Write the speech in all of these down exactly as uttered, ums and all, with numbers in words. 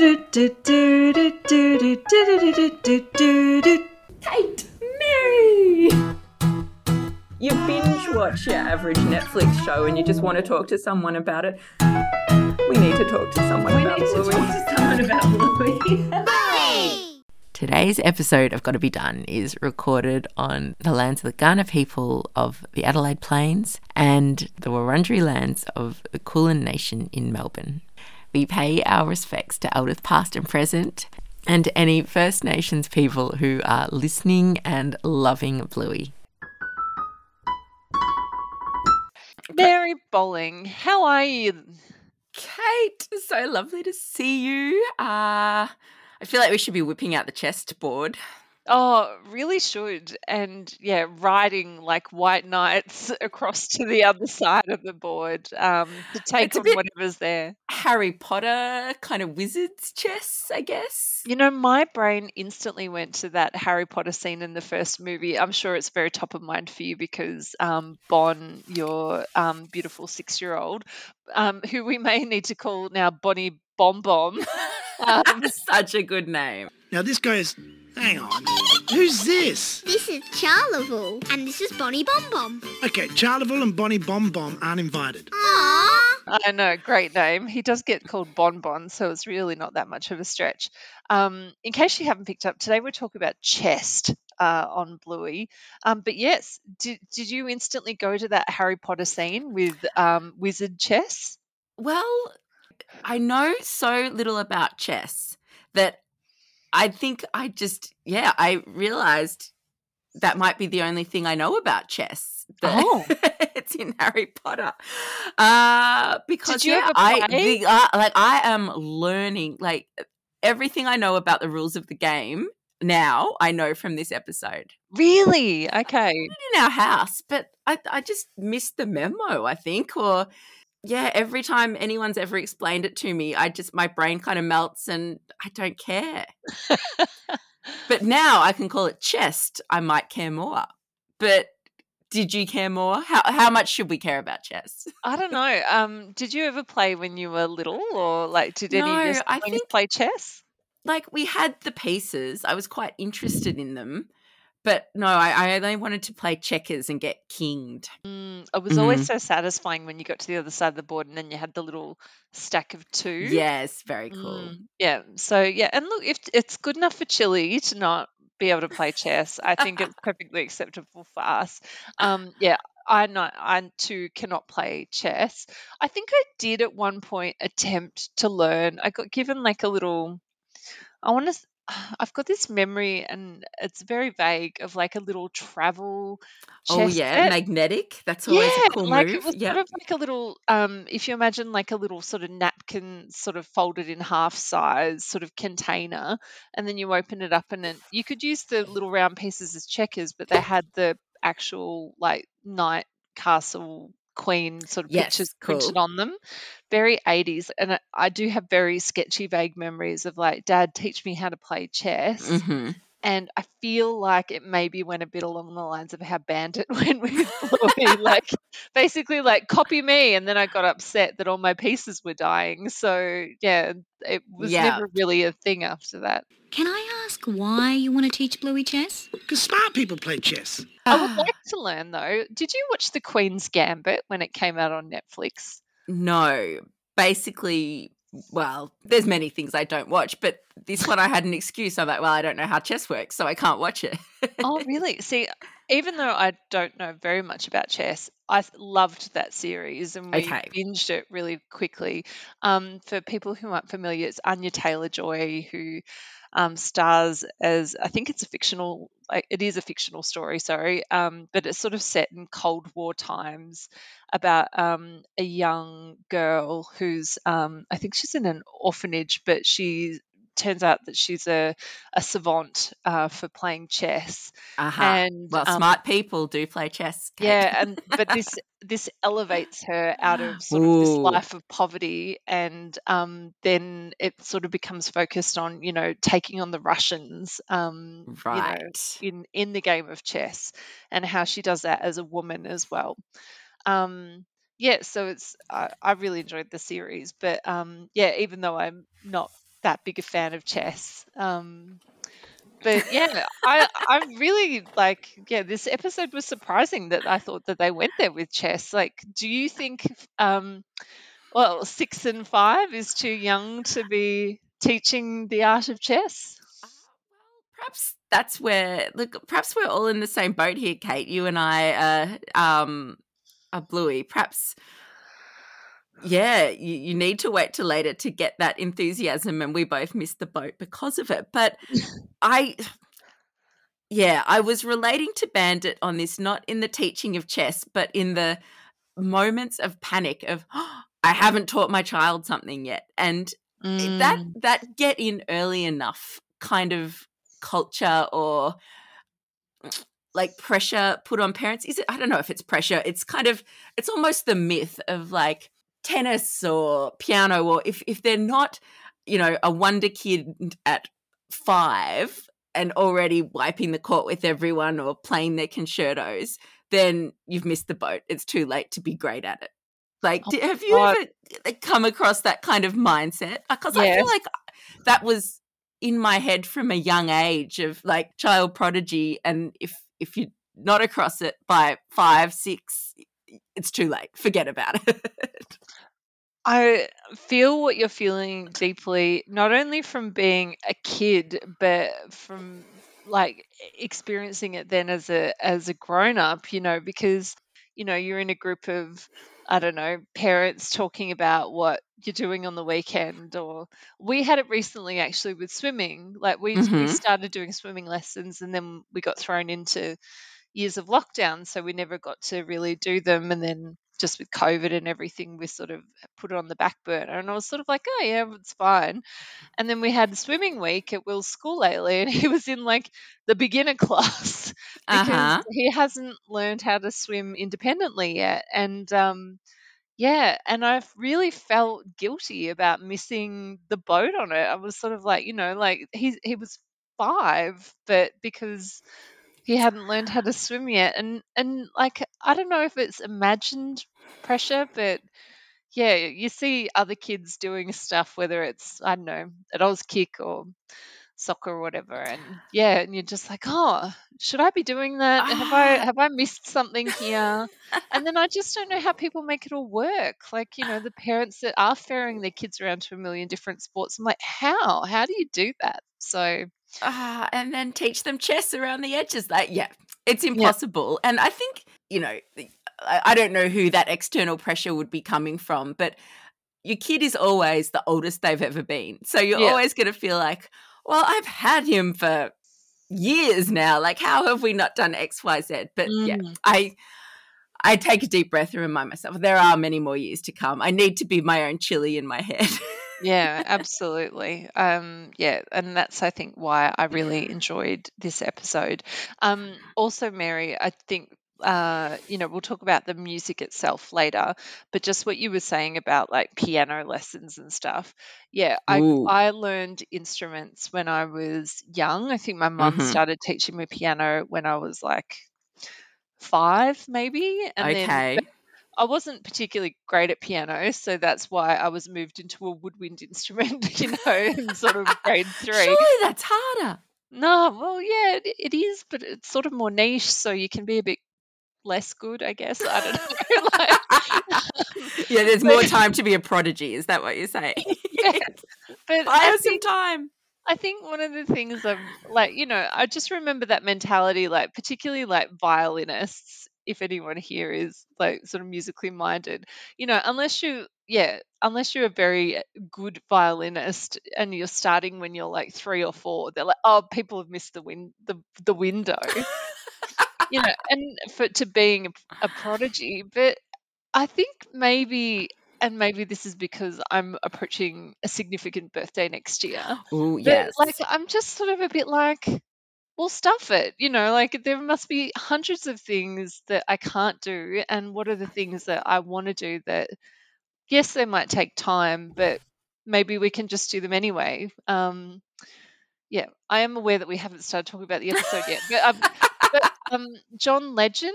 Kate, Mary! You binge watch your average Netflix show and you just want to talk to someone about it. We need to talk to someone we about Bluey. We need to Bluey. talk to someone about Bluey. Today's episode of Gotta Be Done is recorded on the lands of the Kaurna people of the Adelaide Plains and the Wurundjeri lands of the Kulin Nation in Melbourne. We pay our respects to elders past and present and to any First Nations people who are listening and loving Bluey. Mary Bolling, how are you? Kate, so lovely to see you. Uh, I feel like we should be whipping out the chessboard. Oh, really should. And, yeah, riding like white knights across to the other side of the board um, to take on whatever's there. Harry Potter kind of wizard's chess, I guess. You know, my brain instantly went to that Harry Potter scene in the first movie. I'm sure it's very top of mind for you because um, Bon, your um, beautiful six-year-old, um, who we may need to call now Bonnie Bom Bom. Um, such a good name. Now this goes... Hang on. Who's this? This is Charleville and this is Bonnie Bom Bom. Okay, Charleville and Bonnie Bom Bom aren't invited. Aww. I know, great name. He does get called Bon Bon, so it's really not that much of a stretch. Um, in case you haven't picked up, today we're talking about chess uh, on Bluey. Um, but yes, did, did you instantly go to that Harry Potter scene with um, wizard chess? Well, I know so little about chess that I think I just, yeah, I realised that might be the only thing I know about chess. Oh. It's in Harry Potter. Uh, because Did you yeah, ever I, the, uh, like, I am learning, like, everything I know about the rules of the game now I know from this episode. Really? Okay. In our house, but I, I just missed the memo, I think, or... Yeah, every time anyone's ever explained it to me, I just, my brain kind of melts and I don't care. But now I can call it chess. I might care more. But did you care more? How how much should we care about chess? I don't know. Um, did you ever play when you were little or like did any no, of your I think, play chess? Like we had the pieces. I was quite interested in them. But no, I, I only wanted to play checkers and get kinged. Mm, it was mm. always so satisfying when you got to the other side of the board and then you had the little stack of two. Yes, very cool. Mm, yeah. So, yeah. And look, if it's good enough for Chili to not be able to play chess, I think it's perfectly acceptable for us. Um, yeah. I not I too cannot play chess. I think I did at one point attempt to learn. I got given like a little, I want to I've got this memory and it's very vague of like a little travel chess Oh, yeah, set. Magnetic. That's always yeah, a cool like move. It was yep. sort of like a little, um, if you imagine like a little sort of napkin sort of folded in half size sort of container and then you open it up and it, you could use the little round pieces as checkers, but they had the actual like knight, castle, queen sort of yes, pictures cool. printed on them. Very eighties. And I, I do have very sketchy, vague memories of like, Dad, teach me how to play chess. Mm-hmm. And I feel like it maybe went a bit along the lines of how Bandit went with Bluey. Like basically like copy me. And then I got upset that all my pieces were dying. So yeah, it was yeah. never really a thing after that. Can I ask why you want to teach Bluey chess? Because smart people play chess. I would like to learn though. Did you watch The Queen's Gambit when it came out on Netflix? No. Basically... Well, there's many things I don't watch, but this one I had an excuse. I'm like, well, I don't know how chess works, so I can't watch it. Oh, really? See, even though I don't know very much about chess, I loved that series and we okay. binged it really quickly. Um, for people who aren't familiar, it's Anya Taylor-Joy who um, stars as, I think it's a fictional, like, it is a fictional story, sorry, um, but it's sort of set in Cold War times about um, a young girl who's, um, I think she's in an orphanage, but she turns out that she's a, a savant uh, for playing chess. Uh-huh. And, well, um, smart people do play chess. Kate. Yeah, and but this this elevates her out of sort Ooh. of this life of poverty and um, then it sort of becomes focused on, you know, taking on the Russians um, right. you know, in, in the game of chess and how she does that as a woman as well. Um Yeah, so it's I, I really enjoyed the series, but um, yeah, even though I'm not that big a fan of chess. Um, but yeah, I, I'm really like, yeah, this episode was surprising that I thought that they went there with chess. Like, do you think, um, well, six and five is too young to be teaching the art of chess? Perhaps that's where, look, perhaps we're all in the same boat here, Kate. You and I are, um, are Bluey. Perhaps, yeah, you, you need to wait till later to get that enthusiasm, and we both missed the boat because of it. But I, yeah, I was relating to Bandit on this, not in the teaching of chess, but in the moments of panic of, oh, I haven't taught my child something yet. And mm. that that get in early enough kind of culture or like pressure put on parents, is it? I don't know if it's pressure. It's kind of, it's almost the myth of like tennis or piano, or if, if they're not, you know, a wonder kid at five and already wiping the court with everyone or playing their concertos, then you've missed the boat. It's too late to be great at it. Like, oh, have you God. ever come across that kind of mindset? Because yeah. I feel like that was in my head from a young age of like child prodigy, and if if you're not across it by five, six, it's too late. Forget about it. I feel what you're feeling deeply, not only from being a kid, but from like experiencing it then as a as a grown up, you know, because you know, you're in a group of, I don't know, parents talking about what you're doing on the weekend. Or we had it recently actually with swimming. Like we, mm-hmm. we started doing swimming lessons, and then we got thrown into years of lockdown, so we never got to really do them. And then just with COVID and everything, we sort of put it on the back burner. And I was sort of like, oh yeah, it's fine. And then we had swimming week at Will's school lately, and he was in like the beginner class because uh-huh. he hasn't learned how to swim independently yet. And um, yeah, and I've really felt guilty about missing the boat on it. I was sort of like, you know, like he he was five, but because he hadn't learned how to swim yet. And, and like, I don't know if it's imagined pressure, but yeah, you see other kids doing stuff, whether it's, I don't know, an Oz kick or soccer or whatever. And yeah, and you're just like, oh, should I be doing that? Have I, have I missed something here? And then I just don't know how people make it all work. Like, you know, the parents that are ferrying their kids around to a million different sports. I'm like, how, how do you do that? So Ah, and then teach them chess around the edges. Like, yeah, it's impossible. Yeah. And I think, you know, I don't know who that external pressure would be coming from, but your kid is always the oldest they've ever been. So you're yeah. always going to feel like, well, I've had him for years now. Like, how have we not done X, Y, Z? But mm. yeah, I I take a deep breath and remind myself there are many more years to come. I need to be my own chili in my head. Yeah, absolutely. Um, yeah, and that's, I think, why I really enjoyed this episode. Um, also, Mary, I think, uh, you know, we'll talk about the music itself later, but just what you were saying about like piano lessons and stuff. Yeah, I, I learned instruments when I was young. I think my mum mm-hmm. started teaching me piano when I was like five maybe. And okay. Then, I wasn't particularly great at piano, so that's why I was moved into a woodwind instrument, you know, in sort of grade three. Surely that's harder. No, well, yeah, it, it is, but it's sort of more niche, so you can be a bit less good, I guess. I don't know. Like, yeah, there's but, more time to be a prodigy. Is that what you're saying? Yeah, but I have some time. I think one of the things I'm like, you know, I just remember that mentality, like particularly like violinists. If anyone here is like sort of musically minded, you know, unless you, yeah, unless you're a very good violinist and you're starting when you're like three or four, they're like, oh, people have missed the win- the, the window, you know, and for to being a, a prodigy. But I think maybe, and maybe this is because I'm approaching a significant birthday next year. Oh, yes. Like I'm just sort of a bit like, well, stuff it, you know, like there must be hundreds of things that I can't do, and what are the things that I want to do that, yes, they might take time, but maybe we can just do them anyway. Um, yeah, I am aware that we haven't started talking about the episode yet, but, um, but um, John Legend,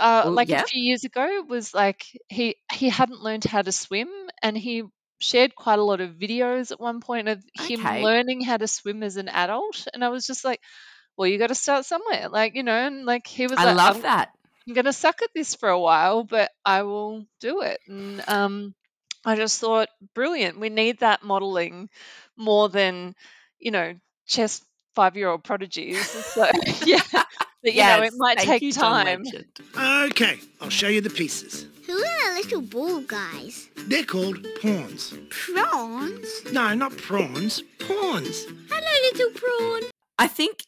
uh, Ooh, like yeah. a few years ago, was like he he hadn't learned how to swim, and he shared quite a lot of videos at one point of him okay. learning how to swim as an adult. And I was just like, well, you got to start somewhere. Like, you know, and like he was I like, love I'm, that. I'm going to suck at this for a while, but I will do it. And um, I just thought, brilliant. We need that modelling more than, you know, just five-year-old prodigies. So, yeah. But, you yes, know, it might take you, time. Okay, I'll show you the pieces. Who are the little ball guys? They're called pawns. Prawns? No, not prawns. Pawns. Hello, little prawn. I think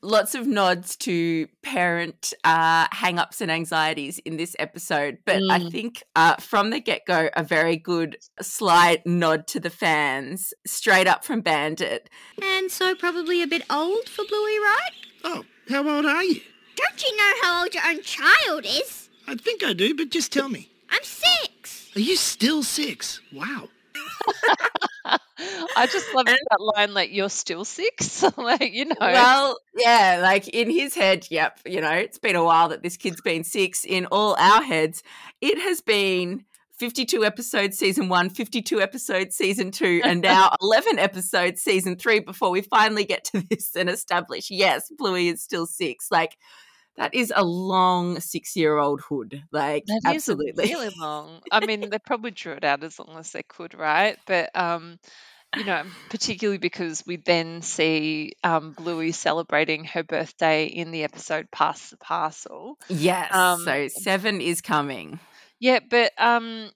lots of nods to parent uh, hang-ups and anxieties in this episode, but mm. I think uh, from the get-go, a very good slight nod to the fans, straight up from Bandit. And so probably a bit old for Bluey, right? Oh, how old are you? Don't you know how old your own child is? I think I do, but just tell me. I'm six. Are you still six? Wow. I just love and, that line, like, you're still six. Like, you know. Well, yeah, like in his head, yep, you know, it's been a while that this kid's been six. In all our heads, it has been fifty-two episodes season one, fifty-two episodes season two, and now eleven episodes season three before we finally get to this and establish, yes, Bluey is still six. Like, that is a long six-year-old hood. Like, that absolutely. Is really long. I mean, they probably drew it out as long as they could, right? But, um, you know, particularly because we then see um, Bluey celebrating her birthday in the episode Pass the Parcel. Yes. Um, so seven is coming. Yeah, but um,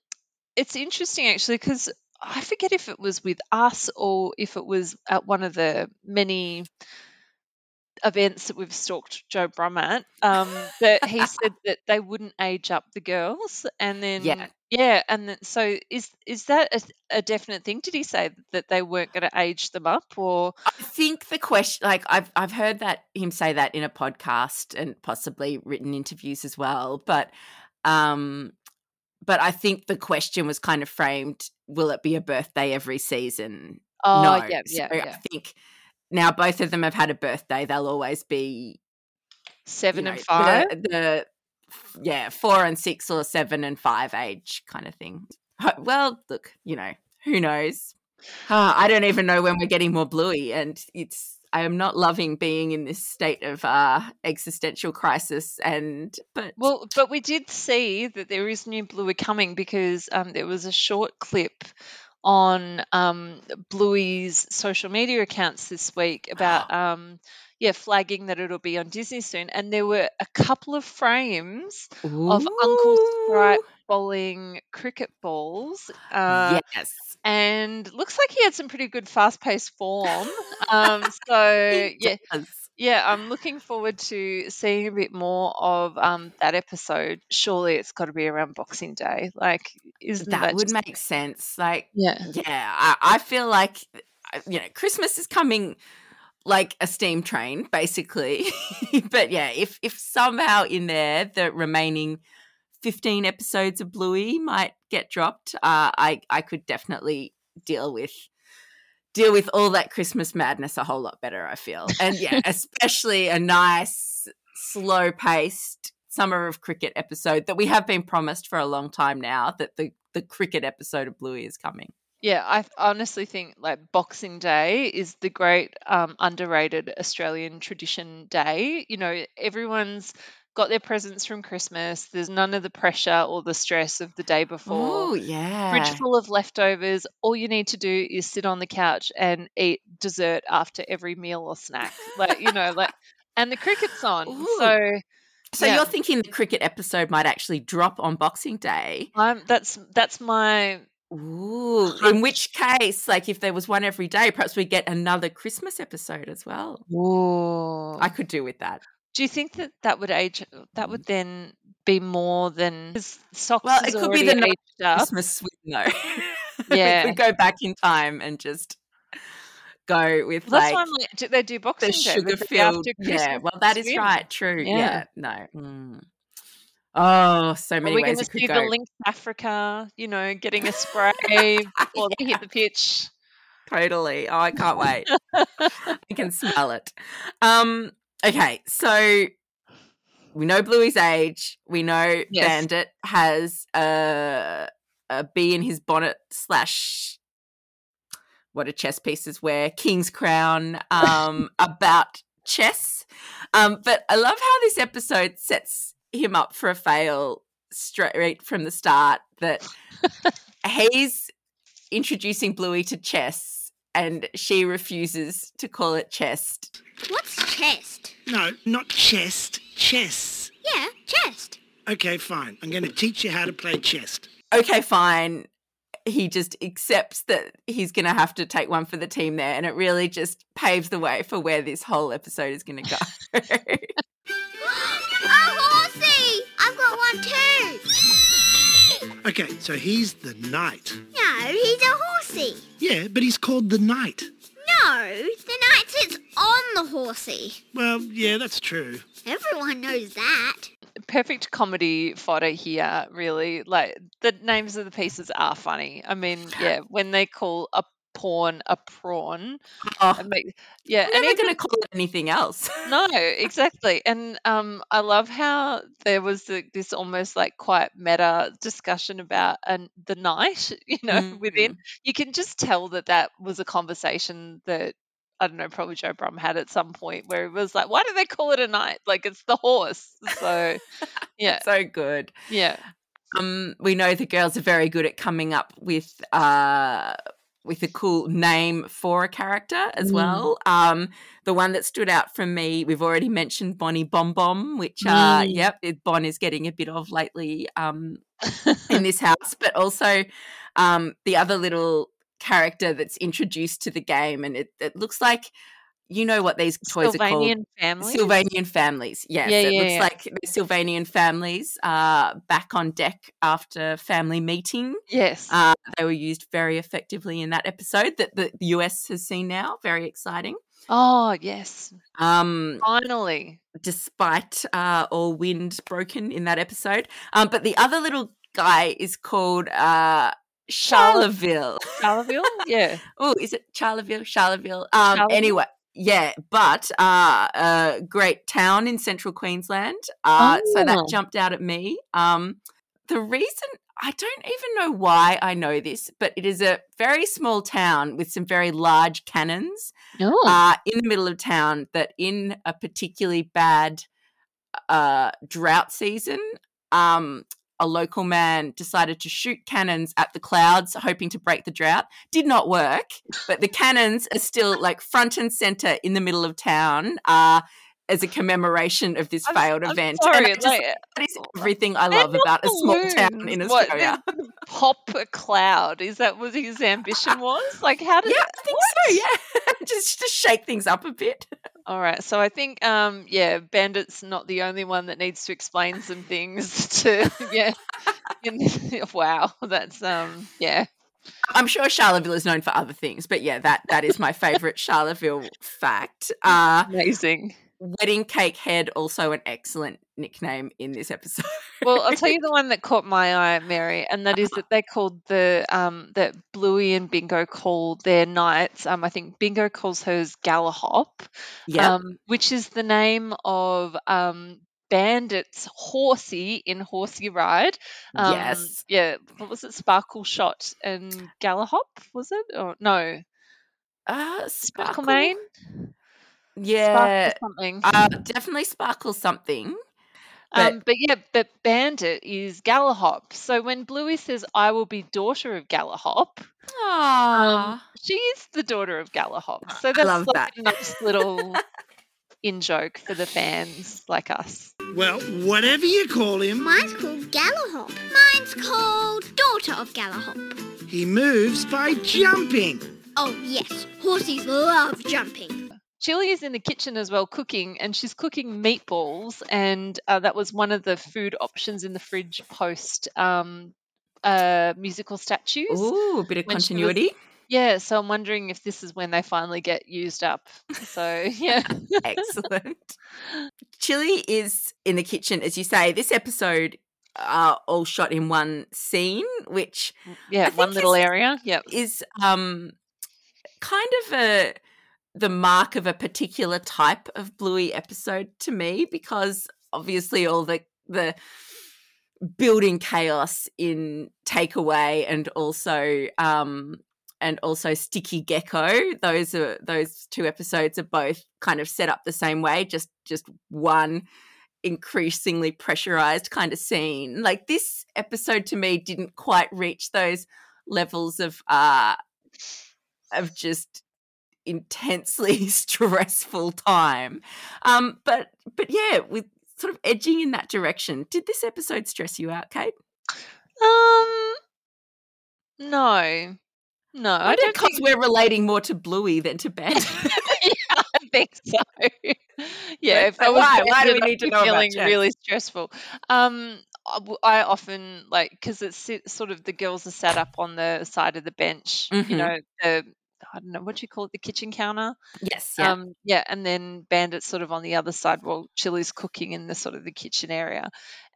it's interesting actually because I forget if it was with us or if it was at one of the many – events that we've stalked Joe Brum at, um, that he said that they wouldn't age up the girls, and then yeah, yeah and then, so is is that a, a definite thing? Did he say that they weren't going to age them up, or I think the question, like I've I've heard that him say that in a podcast and possibly written interviews as well, but um, but I think the question was kind of framed: will it be a birthday every season? Oh, no. yeah, yeah, so yeah. I think. Now, both of them have had a birthday. They'll always be seven you know, and five. The, the, yeah, four and six or seven and five age kind of thing. Well, look, you know, who knows? Uh, I don't even know when we're getting more Bluey, and it's I am not loving being in this state of uh, existential crisis. And but well, but we did see that there is new Bluey coming because um, there was a short clip on um, Bluey's social media accounts this week about, um, yeah, flagging that it'll be on Disney soon. And there were a couple of frames Ooh. of Uncle Stripe bowling cricket balls. Uh, yes. And looks like he had some pretty good fast-paced form. um, so, yeah. Yeah, I'm looking forward to seeing a bit more of um, that episode. Surely it's got to be around Boxing Day. Like, isn't that, that would just... make sense? Like, yeah, yeah. I, I feel like you know Christmas is coming like a steam train, basically. But yeah, if if somehow in there the remaining fifteen episodes of Bluey might get dropped, uh, I I could definitely deal with. deal with all that Christmas madness a whole lot better, I feel. And, yeah, especially a nice, slow-paced Summer of Cricket episode that we have been promised for a long time now, that the, the cricket episode of Bluey is coming. Yeah, I honestly think, like, Boxing Day is the great um, underrated Australian tradition day. You know, everyone's got their presents from Christmas. There's none of the pressure or the stress of the day before. Oh, yeah. Fridge full of leftovers. All you need to do is sit on the couch and eat dessert after every meal or snack. Like, you know, like, and the cricket's on. Ooh. So, so yeah. You're thinking the cricket episode might actually drop on Boxing Day. Um, that's, that's my... Ooh, in which case, like if there was one every day, perhaps we get another Christmas episode as well. Ooh. I could do with that. Do you think that that would age? That would then be more than socks. Well, it could be the night of Christmas swing, though. Yeah, we could go back in time and just go with well, like, that's why, like do they do Boxing the Day sugar filled. Yeah, well, that is swim. Right. True. Yeah. yeah no. Mm. Oh, so many ways it could go. We're going to see the Lynx Africa. You know, getting a spray before yeah. they hit the pitch. Totally. Oh, I can't wait. I can smell it. Um. Okay, so we know Bluey's age. We know yes. Bandit has a, a bee in his bonnet slash What Do Chess Pieces Wear? King's Crown, um, about chess. Um, but I love how this episode sets him up for a fail straight from the start, that he's introducing Bluey to chess and she refuses to call it chest. What's chest? No, not chest, chess. Yeah, chest. Okay, fine. I'm going to teach you how to play chess. Okay, fine. He just accepts that he's going to have to take one for the team there, and it really just paves the way for where this whole episode is going to go. Oh, horsey! I've got one too! Yee! Okay, so he's the knight. No, he's a horsey. Yeah, but he's called the knight. No, the knight sits on the horsey. Well, yeah, that's true. Everyone knows that. Perfect comedy fodder here, really. Like, the names of the pieces are funny. I mean, yeah, when they call a pawn a prawn. Oh, and make, yeah, I'm never going to call it anything else. No, exactly. And um, I love how there was the, this almost like quite meta discussion about an, the knight, you know, mm-hmm. within. You can just tell that that was a conversation that, I don't know, probably Joe Brum had at some point, where it was like, why do they call it a knight? Like, it's the horse. So, yeah. So good. Yeah. Um, we know the girls are very good at coming up with uh, with a cool name for a character as mm. well. Um, the one that stood out for me, we've already mentioned Bonnie Bom Bom, which, uh, mm. yep, Bon is getting a bit of lately um, in this house. But also um, the other little character that's introduced to the game, and it, it looks like, you know what these toys are called? Sylvanian families. Sylvanian families, yes. Yeah, it yeah, looks yeah. like the Sylvanian families are back on deck after family meeting. Yes. Uh, they were used very effectively in that episode that the U S has seen now. Very exciting. Oh, yes. Um, Finally. Despite uh, all wind broken in that episode. Um, but the other little guy is called... Uh, Charleville. Charleville? Yeah. Oh, is it Charleville? Charleville. Um, Charleville. Anyway, yeah, but uh, a great town in central Queensland. Uh, oh. So that jumped out at me. Um, the reason, I don't even know why I know this, but it is a very small town with some very large cannons oh. uh, in the middle of town, that in a particularly bad uh, drought season, um, a local man decided to shoot cannons at the clouds, hoping to break the drought. Did not work, but the cannons are still like front and centre in the middle of town uh, as a commemoration of this I'm, failed I'm event. Sorry, and just, like, that is everything I love about a small town in Australia. What, pop a cloud. Is that what his ambition was? Like, how did Yeah, that, I think what? so, yeah. just, just shake things up a bit. All right, so I think, um, yeah, Bandit's not the only one that needs to explain some things to, yeah. Wow, that's, um, yeah. I'm sure Charleville is known for other things, but, yeah, that that is my favourite Charleville fact. Uh, Amazing. Wedding Cake Head, also an excellent nickname in this episode. Well, I'll tell you the one that caught my eye, Mary, and that is that they called the um, that Bluey and Bingo call their knights. Um, I think Bingo calls hers Gallahop, yep. um, which is the name of um, Bandit's horsey in Horsey Ride. Um, yes, yeah. What was it? Sparkle Shot and Gallahop, was it? Or no, uh, Sparkle Mane. Yeah, sparkle something. Uh, definitely sparkle something. But... Um, but yeah, but Bandit is Gallahop. So when Bluey says, "I will be daughter of Gallahop," um, she is the daughter of Gallahop. So that's like that. a nice little in joke for the fans like us. Well, whatever you call him, mine's called Gallahop. Mine's called daughter of Gallahop. He moves by jumping. Oh yes, horses love jumping. Chili is in the kitchen as well, cooking, and she's cooking meatballs, and uh, that was one of the food options in the fridge post um, uh, musical statues. Ooh, a bit of continuity. Was, yeah, so I'm wondering if this is when they finally get used up. So, yeah. Excellent. Chili is in the kitchen, as you say. This episode are uh, all shot in one scene, which yeah, I one little is, area. Yeah, is um, kind of a... the mark of a particular type of Bluey episode to me, because obviously all the the building chaos in Takeaway and also um, and also Sticky Gecko. Those are those two episodes are both kind of set up the same way, just just one increasingly pressurized kind of scene. Like, this episode to me didn't quite reach those levels of uh of just intensely stressful time. Um, but but yeah, with sort of edging in that direction. Did this episode stress you out, Kate? Um, no, no. I don't because think... we're relating more to Bluey than to Ben. Yeah, I think so. Yeah, if so I was why? Why do we need to know feeling about really stressful? Um, I often like because it's sort of the girls are sat up on the side of the bench. Mm-hmm. You know, the I don't know what do you call it, the kitchen counter. Yes. Yeah. Um, yeah, and then Bandit's sort of on the other side while Chili's cooking in the sort of the kitchen area.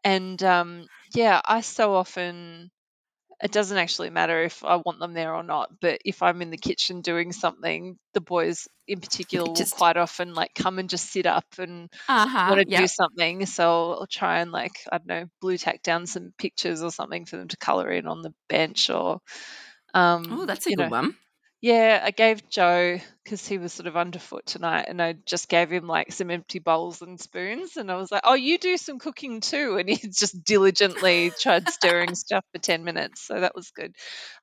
And, um, yeah, I so often – it doesn't actually matter if I want them there or not, but if I'm in the kitchen doing something, the boys in particular just, will quite often, like, come and just sit up and uh-huh, want to yeah. do something. So I'll try and, like, I don't know, blue tack down some pictures or something for them to colour in on the bench or um, – Oh, that's a good know. one. Yeah, I gave Joe, because he was sort of underfoot tonight, and I just gave him like some empty bowls and spoons, and I was like, oh, you do some cooking too, and he just diligently tried stirring stuff for ten minutes, so that was good.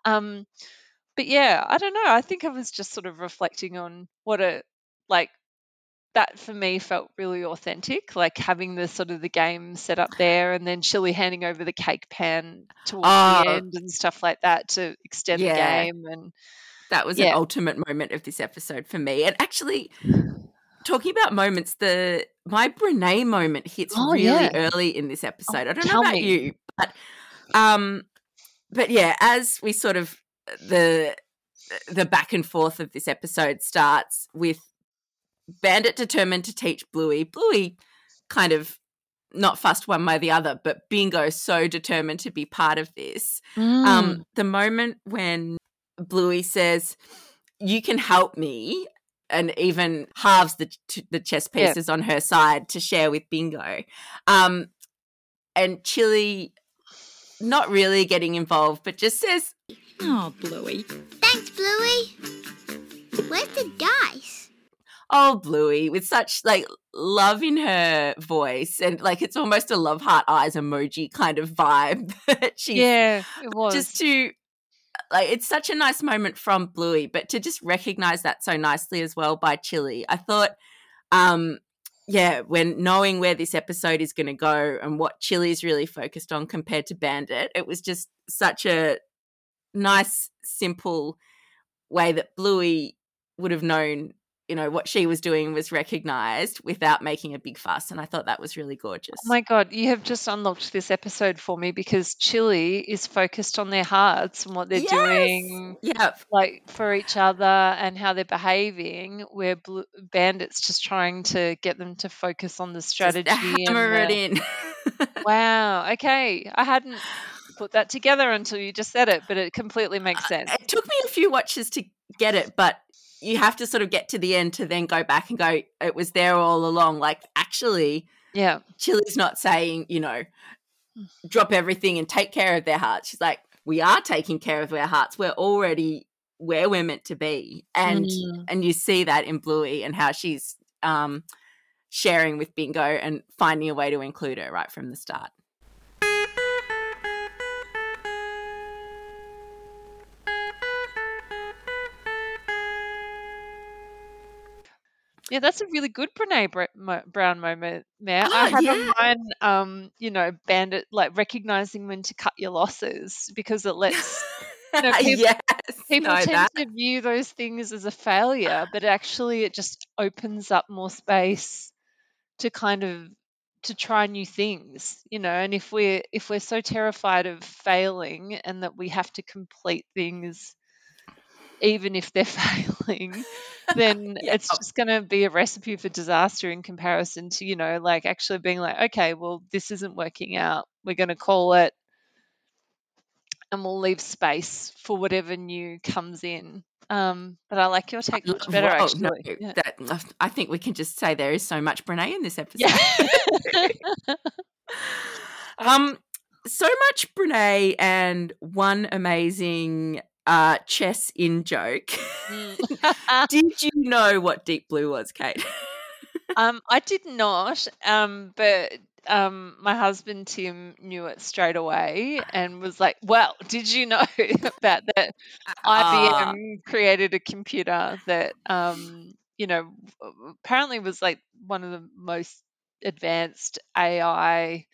Um, but yeah, I don't know. I think I was just sort of reflecting on what a, like, that for me felt really authentic, like having the sort of the game set up there and then Chili handing over the cake pan towards oh. the end and stuff like that to extend yeah. the game and... That was yeah. an ultimate moment of this episode for me. And actually, talking about moments, the my Brené moment hits oh, really yeah. early in this episode. Oh, I don't know about me. you, but um, but yeah, as we sort of the the back and forth of this episode starts with Bandit determined to teach Bluey. Bluey kind of not fussed one way or the other, but Bingo so determined to be part of this. Mm. Um, the moment when Bluey says, "You can help me," and even halves the t- the chess pieces yeah. on her side to share with Bingo. Um, and Chili, not really getting involved, but just says, "Oh, Bluey." "Thanks, Bluey. Where's the dice?" Oh, Bluey, with such like love in her voice, and like it's almost a love heart eyes emoji kind of vibe. She's yeah, it was just to. Like, it's such a nice moment from Bluey, but to just recognise that so nicely as well by Chili. I thought, um, yeah, when knowing where this episode is going to go and what Chili's really focused on compared to Bandit, it was just such a nice, simple way that Bluey would have known, you know, what she was doing was recognised without making a big fuss, and I thought that was really gorgeous. Oh, my God, you have just unlocked this episode for me because Chili is focused on their hearts and what they're yes! doing yep. like for each other and how they're behaving, where Blue- Bandit's just trying to get them to focus on the strategy. Just hammer and the- it in. Wow, okay. I hadn't put that together until you just said it, but it completely makes sense. Uh, it took me a few watches to get it, but you have to sort of get to the end to then go back and go, it was there all along. Like, actually, yeah, Chili's not saying, you know, drop everything and take care of their hearts. She's like, we are taking care of our hearts. We're already where we're meant to be. And mm. and you see that in Bluey and how she's um, sharing with Bingo and finding a way to include her right from the start. Yeah, that's a really good Brené Brown moment, Mare. Oh, I have yeah. a mine, um, you know, Bandit, like recognising when to cut your losses because it lets you know, people, yes, people know tend that. to view those things as a failure, but actually it just opens up more space to kind of to try new things, you know, and if we're, if we're so terrified of failing and that we have to complete things even if they're failing, then yeah. it's just going to be a recipe for disaster in comparison to, you know, like actually being like, okay, well, this isn't working out. We're going to call it and we'll leave space for whatever new comes in. Um, but I like your take much better, well, actually. No, yeah. that, I think we can just say there is so much Brené in this episode. Yeah. um, so much Brené and one amazing uh, chess in joke. Mm. Did you know what Deep Blue was, Kate? um, I did not, um, but um, my husband Tim knew it straight away and was like, well, did you know about that? Uh, I B M created a computer that, um, you know, apparently was like one of the most advanced A I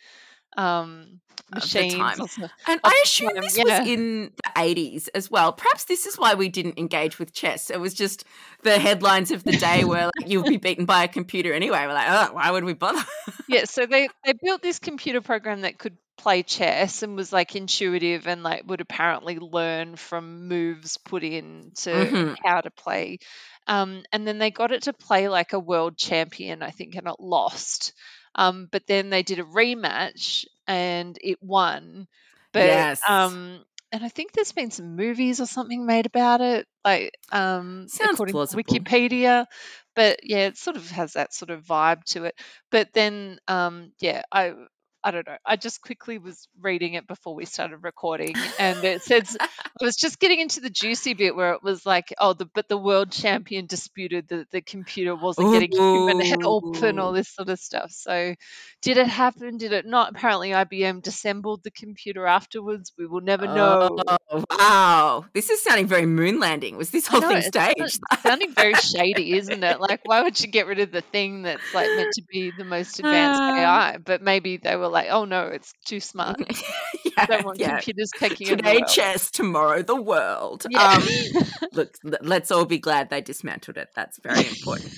um machines and of I assume time. this yeah. was in the eighties as well. Perhaps this is why we didn't engage with chess. It was just the headlines of the day were like, you'll be beaten by a computer anyway. We're like, oh, why would we bother? Yeah, so they they built this computer program that could play chess and was like intuitive and like would apparently learn from moves put in to mm-hmm. how to play, um and then they got it to play like a world champion, I think, and it lost. Um, but then they did a rematch and it won. But yes. um, and I think there's been some movies or something made about it, like um, according plausible. to Wikipedia. But yeah, it sort of has that sort of vibe to it. But then, um, yeah, I I don't know. I just quickly was reading it before we started recording, and it says I was just getting into the juicy bit where it was like, oh, the, but the world champion disputed that the computer wasn't Ooh. getting human help and all this sort of stuff. So did it happen? Did it not? Apparently I B M dissembled the computer afterwards. We will never know. Oh, wow. This is sounding very moon landing. Was this whole know, thing staged? It's sounding very shady, isn't it? Like, why would you get rid of the thing that's like meant to be the most advanced um, A I? But maybe they were like, oh no, it's too smart. yeah, don't want yeah. computers taking today the world. Chess, tomorrow the world. Yeah. Um, look, let's all be glad they dismantled it. That's very important.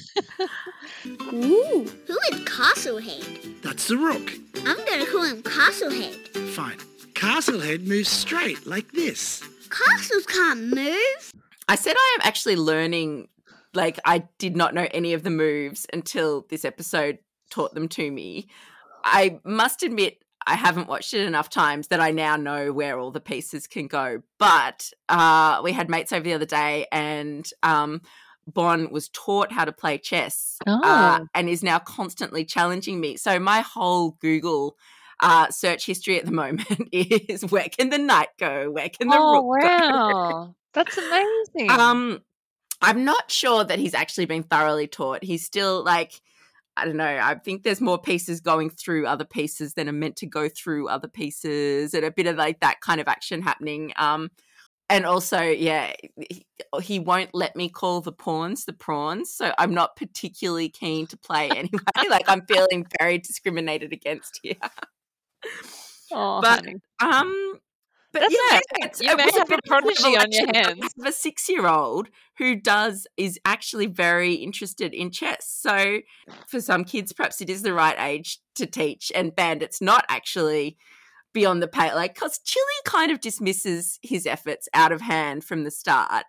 Ooh, who is Castlehead? That's the rook. I'm gonna call him Castlehead. Fine. Castlehead moves straight like this. Castles can't move. I said I am actually learning. Like, I did not know any of the moves until this episode taught them to me. I must admit I haven't watched it enough times that I now know where all the pieces can go. But uh, we had mates over the other day and um, Bon was taught how to play chess oh. uh, and is now constantly challenging me. So my whole Google uh, search history at the moment is where can the knight go? Where can the oh, rook wow. go? That's amazing. Um, I'm not sure that he's actually been thoroughly taught. He's still like – I don't know, I think there's more pieces going through other pieces than are meant to go through other pieces and a bit of like that kind of action happening. Um, and also, yeah, he, he won't let me call the pawns the prawns, so I'm not particularly keen to play anyway. Like, I'm feeling very discriminated against here. Oh, but, honey. um, But That's yeah, it's, you it may was have a, a prodigy on your hands. I have a six-year-old who does is actually very interested in chess. So for some kids, perhaps it is the right age to teach and band. It's not actually beyond the pale, like, because Chili kind of dismisses his efforts out of hand from the start,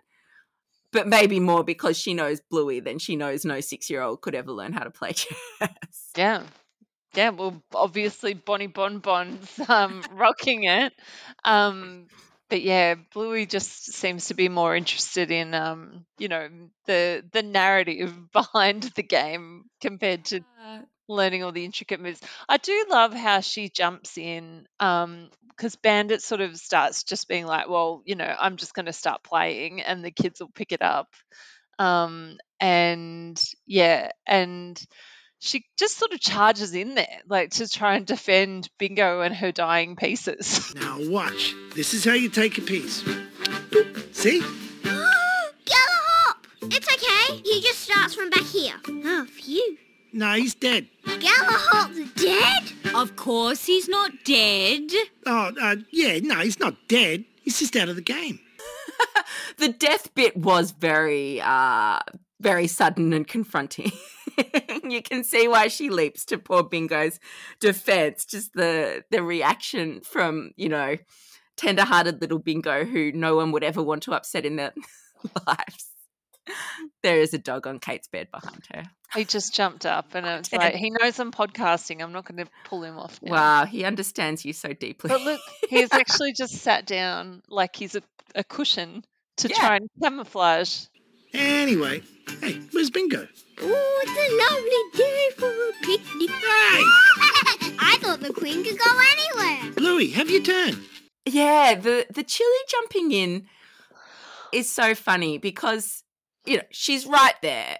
but maybe more because she knows Bluey than she knows no six-year-old could ever learn how to play chess. Yeah. Yeah, well, obviously Bonnie Bon Bon's um, rocking it. Um, but, yeah, Bluey just seems to be more interested in, um, you know, the the narrative behind the game compared to learning all the intricate moves. I do love how she jumps in because um, Bandit sort of starts just being like, well, you know, I'm just going to start playing and the kids will pick it up. Um, and, yeah, and... she just sort of charges in there, like, to try and defend Bingo and her dying pieces. Now watch. This is how you take a piece. Boop. See? Get a hop. It's okay. He just starts from back here. Oh, phew. No, he's dead. Gallahop's dead? Of course he's not dead. Oh, uh, yeah, no, he's not dead. He's just out of the game. The death bit was very, uh, very sudden and confronting. You can see why she leaps to poor Bingo's defense, just the the reaction from, you know, tender-hearted little Bingo who no one would ever want to upset in their lives. There is a dog on Kate's bed behind her. He just jumped up and it's like, he knows I'm podcasting. I'm not going to pull him off now. Wow, he understands you so deeply. But look, he's actually just sat down like he's a, a cushion to yeah. try and camouflage. Anyway, hey, where's Bingo? Oh, it's a lovely day for a picnic. Hey! I thought the Queen could go anywhere. Bluey, have your turn. Yeah, the, the Chili jumping in is so funny because, you know, she's right there.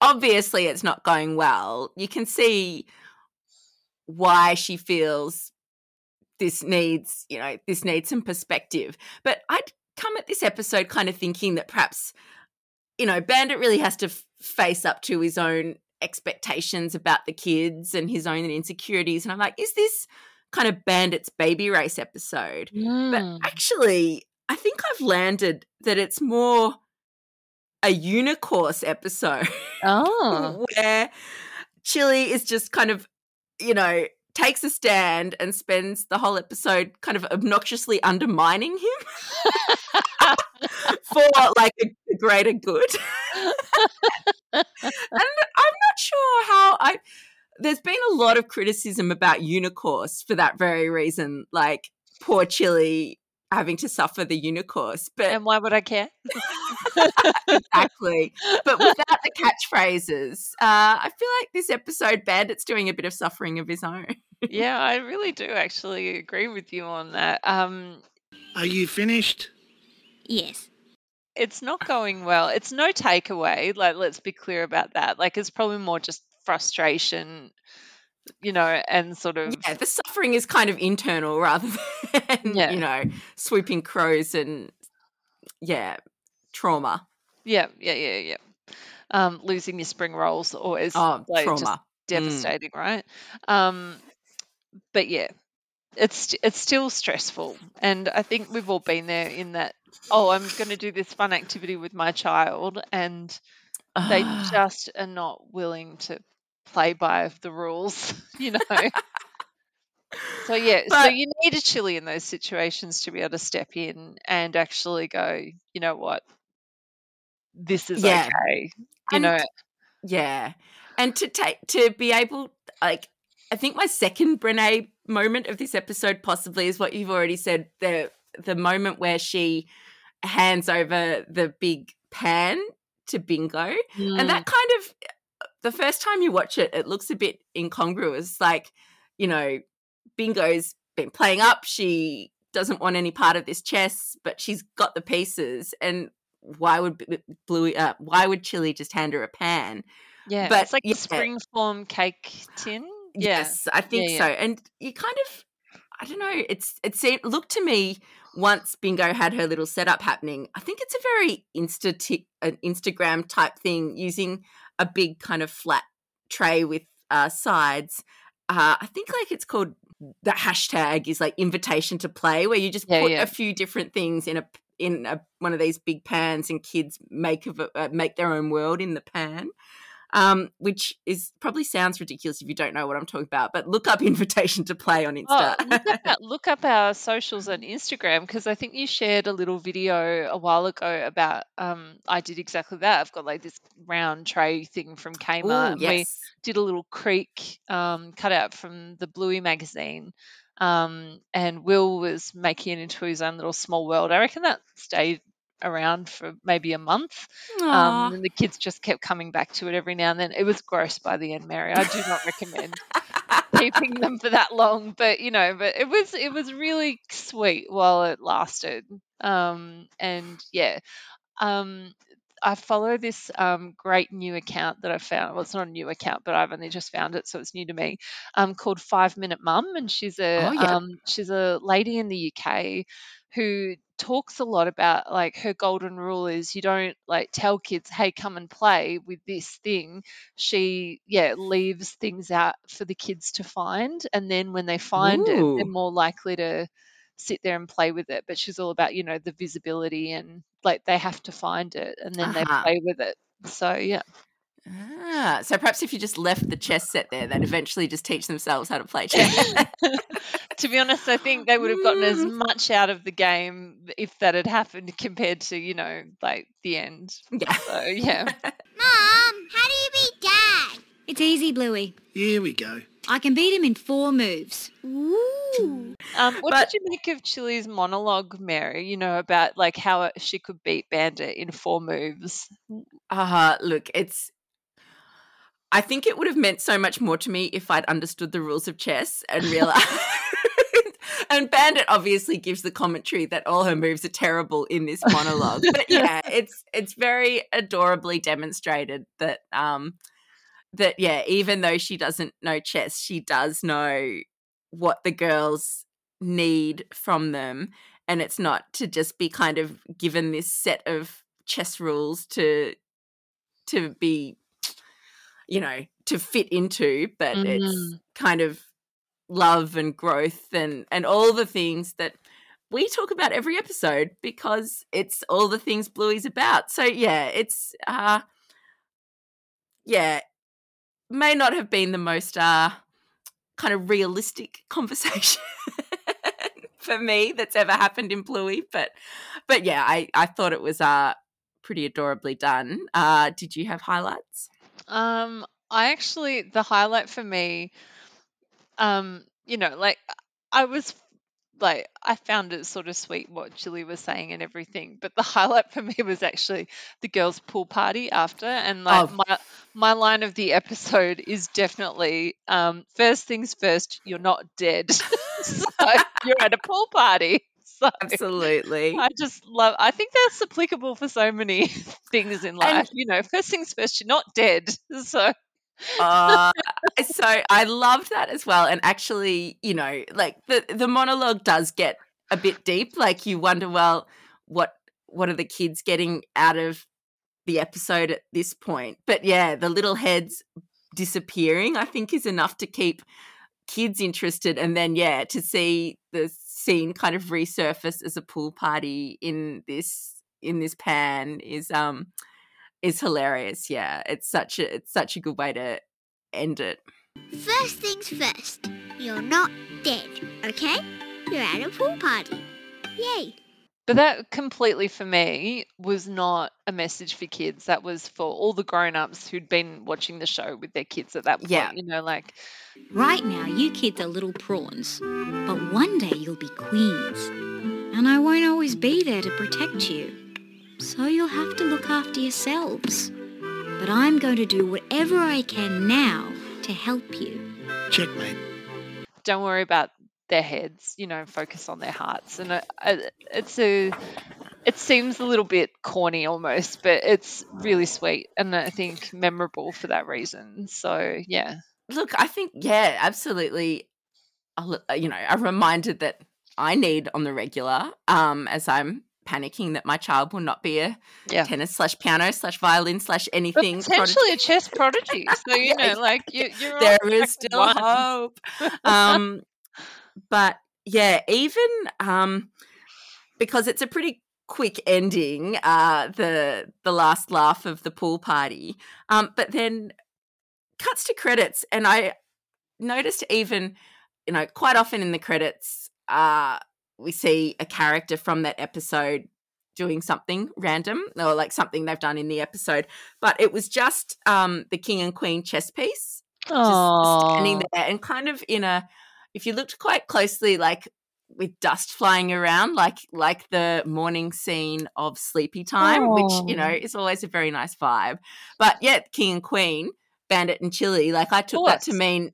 Obviously it's not going well. You can see why she feels this needs, you know, this needs some perspective. But I'd come at this episode kind of thinking that perhaps, you know, Bandit really has to f- face up to his own expectations about the kids and his own insecurities. And I'm like, is this kind of Bandit's baby race episode? Mm. But actually, I think I've landed that it's more a Unicorse episode. Oh. Where Chili is just kind of, you know, takes a stand and spends the whole episode kind of obnoxiously undermining him for like a, a greater good. And I'm not sure how I – there's been a lot of criticism about Unicorse for that very reason, like poor Chili having to suffer the Unicorse. But and why would I care? Exactly. But without the catchphrases, uh, I feel like this episode, Bandit's doing a bit of suffering of his own. Yeah, I really do actually agree with you on that. Um, Are you finished? Yes. It's not going well. It's no takeaway. Like, let's be clear about that. Like, it's probably more just frustration, you know, and sort of. Yeah, the suffering is kind of internal rather than, yeah. you know, swooping crows and, yeah, trauma. Yeah, yeah, yeah, yeah. Um, losing your spring rolls always oh, like, trauma. Just devastating, mm. right? Um, but, yeah. It's it's still stressful, and I think we've all been there in that, oh, I'm going to do this fun activity with my child and they just are not willing to play by the rules, you know. So, yeah, but, so you need a Chili in those situations to be able to step in and actually go, you know what, this is yeah. okay, you and, know. Yeah, and to take to be able, like, I think my second Brené moment of this episode possibly is what you've already said, the the moment where she hands over the big pan to Bingo. Mm. And that kind of, the first time you watch it, it looks a bit incongruous. Like, you know, Bingo's been playing up. She doesn't want any part of this chess, but she's got the pieces. And why would Bluey, uh, why would Chili just hand her a pan? Yeah, but, it's like yeah. a springform cake tin. Yes, I think yeah, yeah. so. And you kind of, I don't know, it's it seemed, looked to me once Bingo had her little setup happening, I think it's a very Insta an Instagram type thing, using a big kind of flat tray with uh, sides. Uh, I think like it's called, the hashtag is like invitation to play, where you just yeah, put yeah. a few different things in a in a, one of these big pans and kids make of a, uh, make their own world in the pan. Um, which is probably sounds ridiculous if you don't know what I'm talking about, but look up invitation to play on Insta. Oh, look, up our, look up our socials on Instagram, because I think you shared a little video a while ago about um, I did exactly that. I've got like this round tray thing from Kmart. Ooh, and yes. We did a little creek um, cut out from the Bluey magazine, um, and Will was making it into his own little small world. I reckon that stayed around for maybe a month, um, and the kids just kept coming back to it every now and then. It was gross by the end, Mary. I do not recommend keeping them for that long, but you know, but it was it was really sweet while it lasted. Um, and yeah, um, I follow this um, great new account that I found. Well, it's not a new account, but I've only just found it, so it's new to me. Um, called Five Minute Mum, and she's a oh, yeah. um, she's a lady in the U K who talks a lot about like her golden rule is you don't like tell kids, hey, come and play with this thing. She yeah leaves things out for the kids to find, and then when they find Ooh. it, they're more likely to sit there and play with it. But she's all about, you know, the visibility and like they have to find it and then uh-huh. they play with it. So yeah. Ah, so perhaps if you just left the chess set there, they'd eventually just teach themselves how to play chess. To be honest, I think they would have gotten as much out of the game if that had happened compared to, you know, like the end. Yeah. So, yeah. Mum, how do you beat Dad? It's easy, Bluey. Here we go. I can beat him in four moves. Ooh. Um, what but, did you make of Chili's monologue, Mary, you know, about like how she could beat Bandit in four moves? Uh, look, it's... I think it would have meant so much more to me if I'd understood the rules of chess and realized And Bandit obviously gives the commentary that all her moves are terrible in this monologue. But yeah, it's it's very adorably demonstrated that um that yeah, even though she doesn't know chess, she does know what the girls need from them, and it's not to just be kind of given this set of chess rules to to be, you know, to fit into, but mm-hmm. it's kind of love and growth and, and all the things that we talk about every episode because it's all the things Bluey's about. So, yeah, it's, uh, yeah, may not have been the most uh, kind of realistic conversation for me that's ever happened in Bluey, but but, yeah, I, I thought it was uh, pretty adorably done. Uh, did you have highlights? Um, I actually, the highlight for me, um, you know, like I was like, I found it sort of sweet what Julie was saying and everything, but the highlight for me was actually the girls' pool party after. And like oh. my, my line of the episode is definitely, um, first things first, you're not dead. So you're at a pool party. So absolutely. I just love, I think that's applicable for so many things in life. And, you know, first things first, you're not dead. So uh, so I loved that as well. And actually, you know, like the, the monologue does get a bit deep. Like you wonder, well, what what are the kids getting out of the episode at this point? But yeah, the little heads disappearing, I think, is enough to keep kids interested, and then yeah, to see the scene kind of resurface as a pool party in this in this pan is um is hilarious. Yeah, it's such a it's such a good way to end it. First things first, you're not dead, okay? You're at a pool party, yay! But that completely for me was not a message for kids. That was for all the grown-ups who'd been watching the show with their kids at that point. Yeah. You know, like, right now you kids are little prawns, but one day you'll be queens and I won't always be there to protect you. So you'll have to look after yourselves. But I'm going to do whatever I can now to help you. Checkmate. Don't worry about their heads, you know, focus on their hearts. And it's a it seems a little bit corny almost, but it's really sweet and I think memorable for that reason. So yeah, look, I think yeah, absolutely, you know, a reminder that I need on the regular um as I'm panicking that my child will not be a yeah. tennis slash piano slash violin slash anything. But potentially prodigy. A chess prodigy. So you yeah, know, like you, you're there is still one. Hope. Um, But, yeah, even um, because it's a pretty quick ending, uh, the the last laugh of the pool party, um, but then cuts to credits. And I noticed even, you know, quite often in the credits uh, we see a character from that episode doing something random or like something they've done in the episode. But it was just um, the king and queen chess piece. Aww. Just standing there and kind of in a... If you looked quite closely, like with dust flying around, like like the morning scene of Sleepy Time, oh. which, you know, is always a very nice vibe. But yeah, King and Queen, Bandit and Chili, like I took that to mean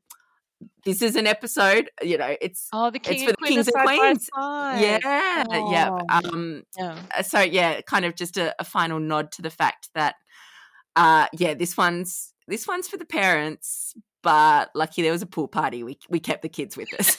this is an episode, you know, it's, oh, the king it's for the Kings and Queens. Yeah, oh. yeah. Um, yeah. So yeah, kind of just a, a final nod to the fact that, uh, yeah, this one's this one's for the parents. But lucky there was a pool party. We we kept the kids with us.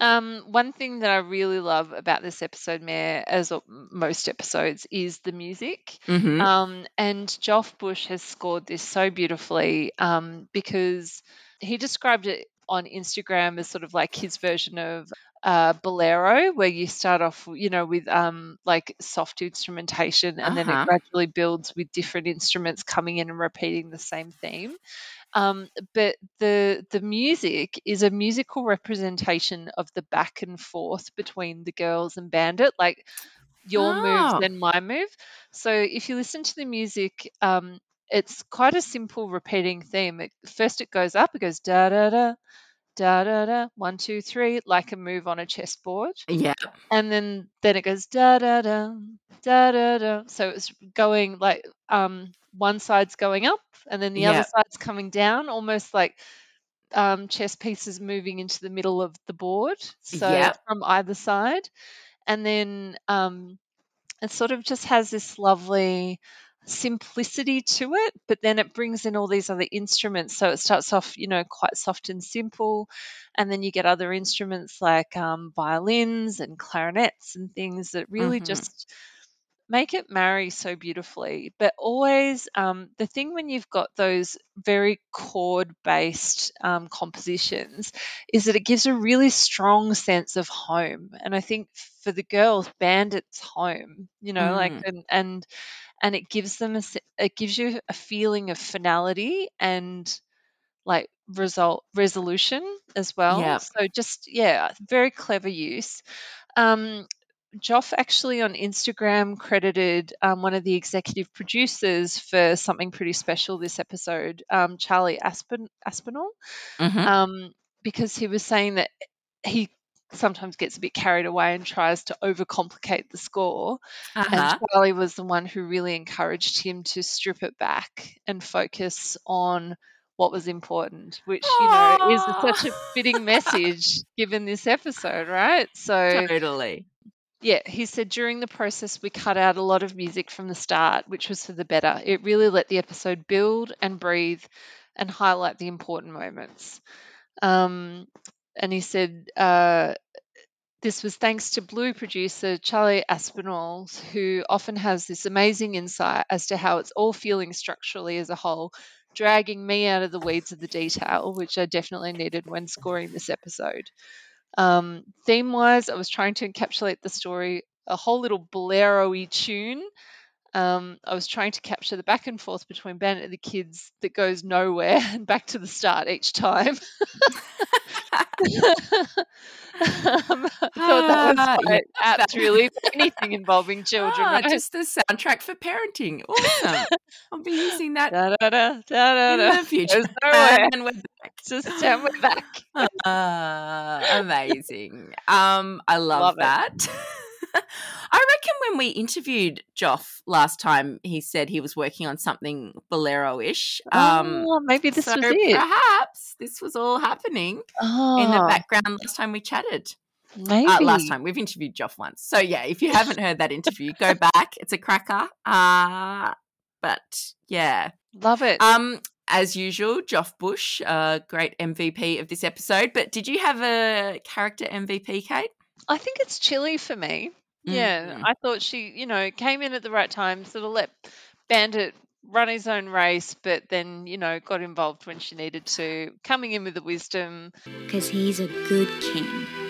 um, one thing that I really love about this episode, Mare, as most episodes, is the music. Mm-hmm. Um, and Geoff Bush has scored this so beautifully um, because he described it on Instagram as sort of like his version of uh, Bolero, where you start off, you know, with um, like soft instrumentation and uh-huh. then it gradually builds with different instruments coming in and repeating the same theme. Um, but the the music is a musical representation of the back and forth between the girls and Bandit, like your oh. move, then my move. So if you listen to the music, um, it's quite a simple repeating theme. It, first it goes up, it goes da-da-da, da-da-da, one, two, three, like a move on a chessboard. Yeah. And then, then it goes da-da-da, da-da-da. So it's going like um, one side's going up and then the yep. other side's coming down, almost like um, chess pieces moving into the middle of the board. So yep. from either side. And then um, it sort of just has this lovely simplicity to it, but then it brings in all these other instruments. So it starts off, you know, quite soft and simple, and then you get other instruments like um, violins and clarinets and things that really mm-hmm. just make it marry so beautifully. But always um, the thing when you've got those very chord-based um, compositions is that it gives a really strong sense of home. And I think for the girls, Bandit's home, you know, mm. like and. and And it gives them a, it gives you a feeling of finality and like result resolution as well. Yeah. So just yeah, very clever use. Um, Geoff actually on Instagram credited um, one of the executive producers for something pretty special this episode, um, Charlie Aspin- Aspinall, mm-hmm. um, because he was saying that he sometimes gets a bit carried away and tries to overcomplicate the score. Uh-huh. And Charlie was the one who really encouraged him to strip it back and focus on what was important, which, you know, oh. is such a fitting message given this episode, right? So totally. Yeah, he said during the process we cut out a lot of music from the start, which was for the better. It really let the episode build and breathe and highlight the important moments. Um And he said uh, this was thanks to Blue producer Charlie Aspinall, who often has this amazing insight as to how it's all feeling structurally as a whole, dragging me out of the weeds of the detail, which I definitely needed when scoring this episode. Um, theme-wise, I was trying to encapsulate the story, a whole little bolero-y tune. Um, I was trying to capture the back and forth between Bandit and the kids that goes nowhere and back to the start each time. um, I thought that was quite uh, apt, really. Anything involving children. Oh, right? Just the soundtrack for parenting. Awesome. I'll be using that da, da, da, da, da, in the future. Nowhere. And we're back. Just and we're back. Uh, amazing. Um, I love, love that. I reckon when we interviewed Geoff last time, he said he was working on something bolero-ish. Um, oh, maybe this so was it. Perhaps this was all happening oh. in the background last time we chatted. Maybe. Uh, last time. We've interviewed Geoff once. So, yeah, if you haven't heard that interview, go back. It's a cracker. Uh, but, yeah. Love it. Um, as usual, Geoff Bush, uh, great M V P of this episode. But did you have a character M V P, Kate? I think it's Chilli for me. Yeah, mm-hmm. I thought she, you know, came in at the right time, sort of let Bandit run his own race, but then, you know, got involved when she needed to, coming in with the wisdom. Because he's a good king.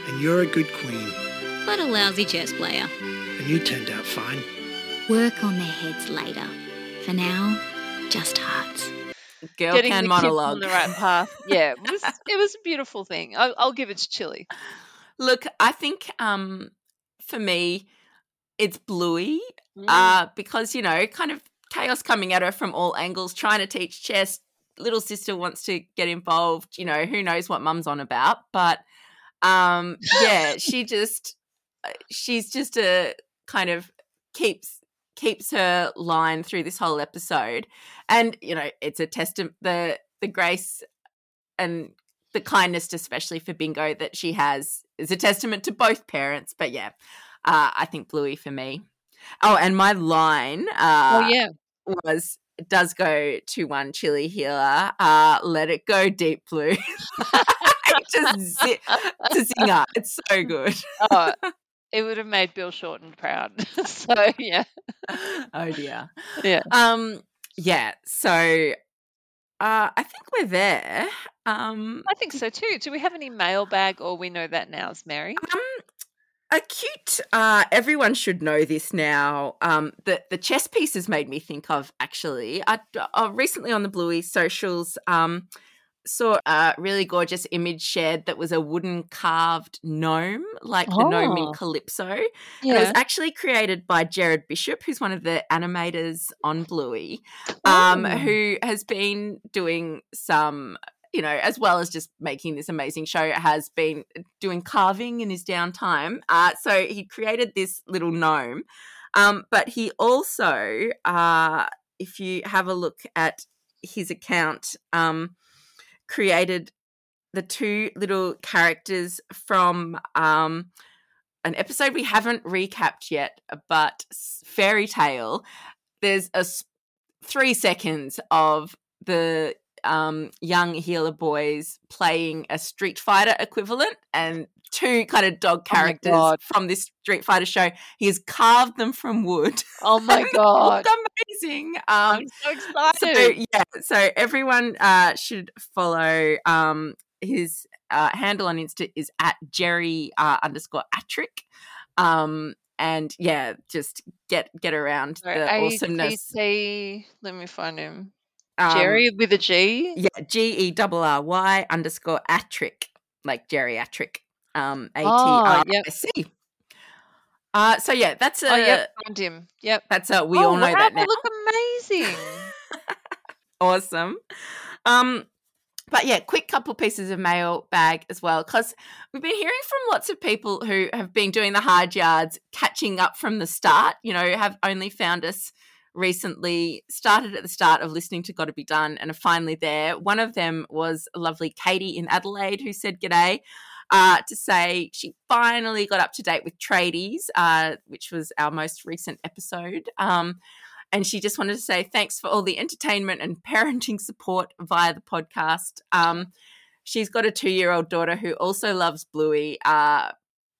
And you're a good queen. But a lousy chess player. And you turned out fine. Work on their heads later. For now, just hearts. Girl Getting can the monologue. Kids on the right path. Yeah, it was, it was a beautiful thing. I'll, I'll give it to Chilli. Look, I think... um. For me, it's Bluey uh, because, you know, kind of chaos coming at her from all angles, trying to teach chess. Little sister wants to get involved. You know, who knows what mum's on about. But, um, yeah, she just – she's just a kind of keeps keeps her line through this whole episode. And, you know, it's a testament the, the grace and – the kindness, especially for Bingo, that she has is a testament to both parents. But, yeah, uh, I think Bluey for me. Oh, and my line uh, oh, yeah. was, does go to one Chilli healer, uh, let it go, Deep Blue. Just zip, to zing up. It's so good. Oh, it would have made Bill Shorten proud. So, yeah. Oh, dear. Yeah. Um, yeah, so... Uh, I think we're there. Um, I think so too. Do we have any mailbag or we know that now's Mary? Um, a cute, uh, everyone should know this now, um, the, the chess pieces made me think of actually. I, I recently on the Bluey socials um, saw a really gorgeous image shared that was a wooden carved gnome, like oh. the gnome in Calypso. Yeah. And it was actually created by Jared Bishop, who's one of the animators on Bluey. Um, who has been doing some, you know, as well as just making this amazing show, has been doing carving in his downtime. Uh, so he created this little gnome, um, but he also uh, if you have a look at his account, um, created the two little characters from um, an episode we haven't recapped yet, but Fairy Tale. There's a sp- three seconds of the um, young healer boys playing a Street Fighter equivalent, and two kind of dog characters oh from this Street Fighter show. He has carved them from wood. Oh my god! It's amazing. Um, I'm so excited. So, yeah, so everyone uh, should follow um, his uh, handle on Insta is at Jerry uh, underscore Atrick. Um, and yeah, just get get around Sorry, the awesomeness. A T C, let me find him. Um, Jerry with a G. Yeah, G E double R Y underscore Atrick, like geriatric. Um, A T R I C. Oh, yep. Uh, so yeah, that's a. Oh, yep, found him. Yep, that's a. We oh, all know wow, that now. They look amazing. Awesome. Um, but yeah, quick couple pieces of mailbag as well, because we've been hearing from lots of people who have been doing the hard yards, catching up from the start. You know, have only found us recently, started at the start of listening to Gotta Be Done, and are finally there. One of them was lovely Katie in Adelaide, who said, "G'day." Uh, to say she finally got up to date with Tradies, uh, which was our most recent episode. Um, and she just wanted to say thanks for all the entertainment and parenting support via the podcast. Um, she's got a two-year-old daughter who also loves Bluey, uh,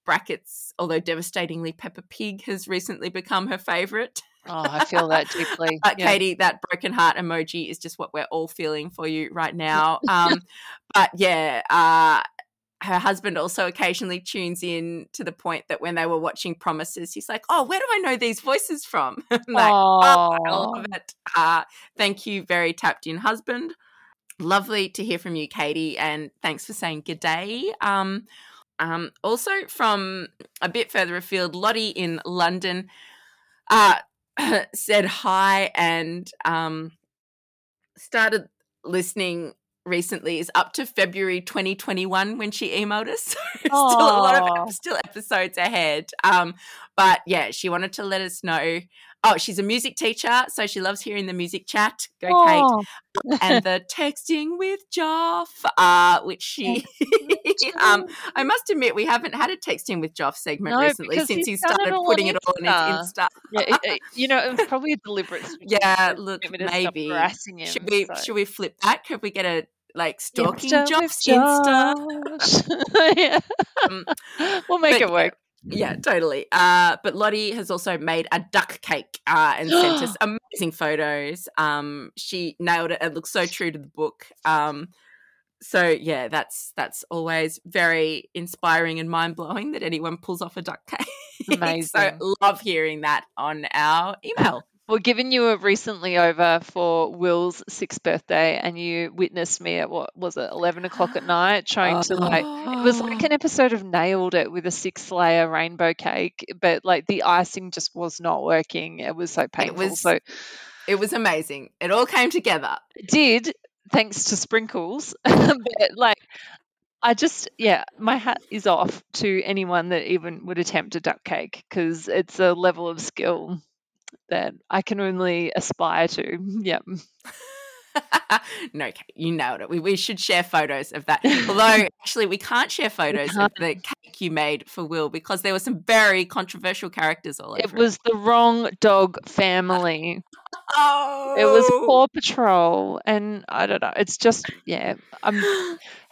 brackets, although devastatingly Peppa Pig has recently become her favourite. Oh, I feel that deeply. But yeah. Katie, that broken heart emoji is just what we're all feeling for you right now. Um, but, yeah, uh, her husband also occasionally tunes in, to the point that when they were watching Promises, he's like, "Oh, where do I know these voices from?" I'm like, oh, I love it. Uh, thank you, very tapped-in husband. Lovely to hear from you, Katie, and thanks for saying good day. Um, um, also from a bit further afield, Lottie in London uh, said hi and um, started listening recently, is up to February twenty twenty-one when she emailed us, so still a lot of still episodes ahead. Um, but yeah, she wanted to let us know. Oh, she's a music teacher, so she loves hearing the music chat. Go, Aww. Kate! And the texting with Geoff, uh, which she, um, I must admit, we haven't had a texting with Geoff segment no, recently since he started it putting it all on his Insta. Yeah, it, it, you know, it was probably a deliberate. yeah, look, maybe harassing him, should we so. should we flip back? Could we get a like stalking Geoff's Insta? yeah. um, we'll make but, it work. Yeah, totally. Uh, but Lottie has also made a duck cake uh, and sent us amazing photos. Um, she nailed it. It looks so true to the book. Um, so, yeah, that's that's always very inspiring and mind-blowing that anyone pulls off a duck cake. Amazing. So love hearing that on our email. Well, given you were recently over for Will's sixth birthday and you witnessed me at, what was it, eleven o'clock at night trying oh. to, like, it was like an episode of Nailed It with a six-layer rainbow cake, but, like, the icing just was not working. It was so painful. It was, so, it was amazing. It all came together. It did, thanks to sprinkles. But, like, I just, yeah, my hat is off to anyone that even would attempt a duck cake, because it's a level of skill that I can only aspire to. Yep. No, Kate, you nailed it. We we should share photos of that. Although, actually, we can't share photos can't. of the cake you made for Will, because there were some very controversial characters all over it. It was the wrong dog family. Oh. It was Paw Patrol, and I don't know. It's just, yeah. Um,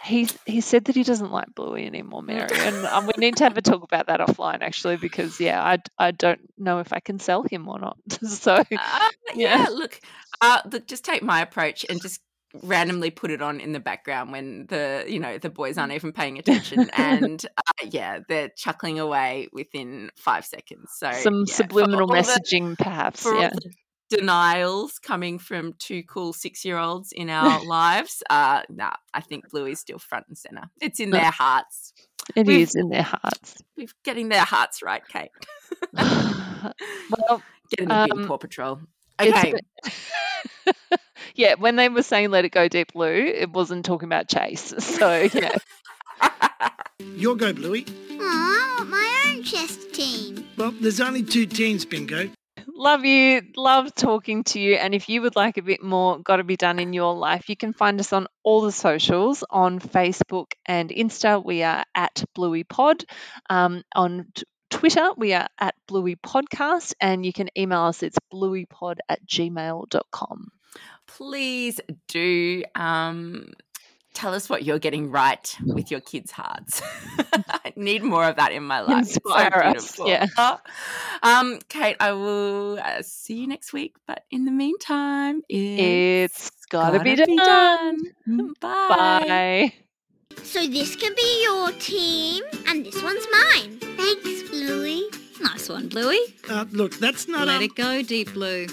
he he said that he doesn't like Bluey anymore, Mary, and um, we need to have a talk about that offline, actually, because yeah, I, I don't know if I can sell him or not. So uh, yeah. yeah, look, uh, look, just take my approach and just randomly put it on in the background when the you know the boys aren't even paying attention, and uh, yeah, they're chuckling away within five seconds. So some yeah, subliminal messaging, the, perhaps. Yeah. Denials coming from two cool six-year-olds in our lives. Uh, nah, I think Bluey's still front and centre. It's in their hearts. It we've, is in their hearts. We're getting their hearts right, Kate. Well, getting a bit of Paw Patrol. Okay. Bit... yeah, when they were saying "Let It Go, Deep Blue," it wasn't talking about Chase. So yeah. Your go, Bluey. Aw, I want my own chess team. Well, there's only two teams, Bingo. Love you. Love talking to you. And if you would like a bit more Gotta Be Done in your life, you can find us on all the socials. On Facebook and Insta, we are at Bluey Pod. Um, on t- Twitter, we are at Bluey Podcast. And you can email us. It's blueypod at gmail dot com. Please do um, tell us what you're getting right with your kids' hearts. I need more of that in my life. Inspire us, yeah. Um, Kate, I will uh, see you next week. But in the meantime, it's, it's gotta, gotta be done. Be done. Bye. Bye. So this can be your team, and this one's mine. Thanks, Bluey. Nice one, Bluey. Uh, look, that's not. Let um... it go, Deep Blue.